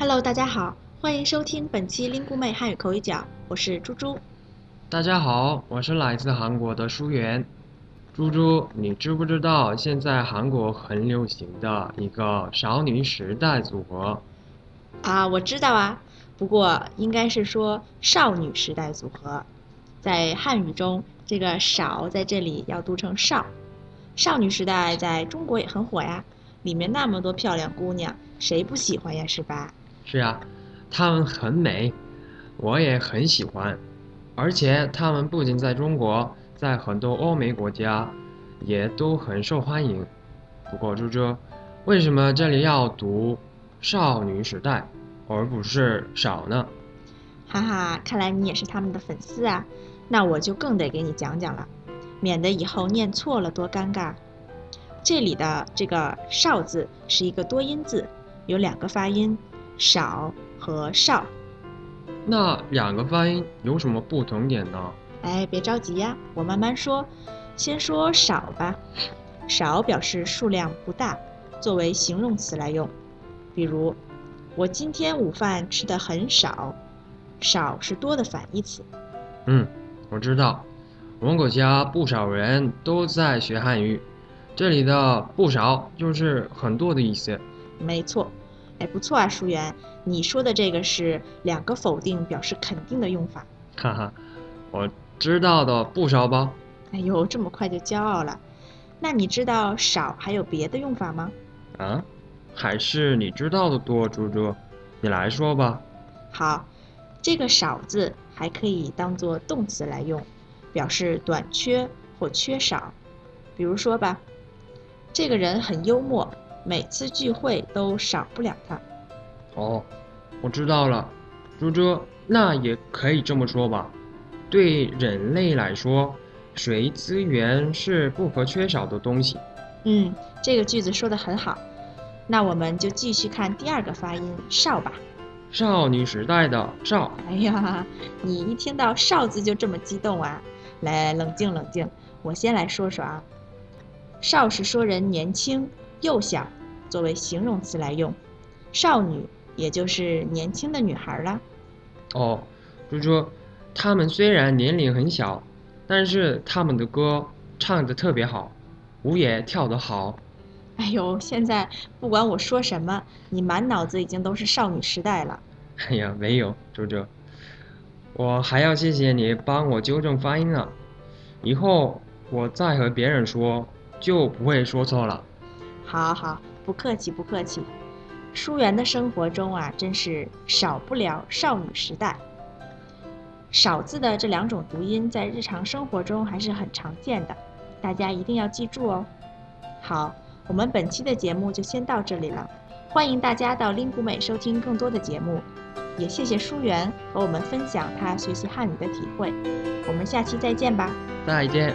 Hello， 大家好，欢迎收听本期林姑妹汉语口语角，我是猪猪。大家好，我是来自韩国的舒媛。猪猪，你知不知道现在韩国很流行的一个少女时代组合？啊，我知道啊，不过应该是说少女时代组合。在汉语中，这个少在这里要读成少。少女时代在中国也很火呀，里面那么多漂亮姑娘，谁不喜欢呀，是吧？是啊，她们很美，我也很喜欢。而且她们不仅在中国，在很多欧美国家也都很受欢迎。不过猪猪，为什么这里要读少女时代而不是少呢？哈哈，看来你也是他们的粉丝啊，那我就更得给你讲讲了，免得以后念错了多尴尬。这里的这个少字是一个多音字，有两个发音，少和少。那两个发音有什么不同点呢？哎，别着急呀，我慢慢说，先说少吧。少表示数量不大，作为形容词来用，比如我今天午饭吃的很少，少是多的反义词。我知道，我们国家不少人都在学汉语，这里的不少就是很多的意思。没错，哎，不错啊，舒媛，你说的这个是两个否定表示肯定的用法。哈哈，我知道的不少吧。哎呦，这么快就骄傲了。那你知道少还有别的用法吗？啊，还是你知道的多，猪猪，你来说吧。好。这个少字还可以当作动词来用，表示短缺或缺少。比如说吧，这个人很幽默，每次聚会都少不了他。哦，我知道了，猪猪，那也可以这么说吧。对人类来说，水资源是不可缺少的东西。这个句子说得很好。那我们就继续看第二个发音少吧。少女时代的少。哎呀，你一听到少字就这么激动啊。来，冷静冷静，我先来说说啊。少是说人年轻幼小，作为形容词来用，少女也就是年轻的女孩啦。哦，就说她们虽然年龄很小，但是她们的歌唱得特别好，舞也跳得好。哎呦，现在不管我说什么，你满脑子已经都是少女时代了。哎呀，没有，周周，我还要谢谢你帮我纠正发音呢。以后我再和别人说，就不会说错了。好好，不客气不客气。舒媛的生活中啊，真是少不了少女时代。少字的这两种读音在日常生活中还是很常见的，大家一定要记住哦。好。我们本期的节目就先到这里了，欢迎大家到林谷美收听更多的节目，也谢谢舒媛和我们分享她学习汉语的体会，我们下期再见吧。再见。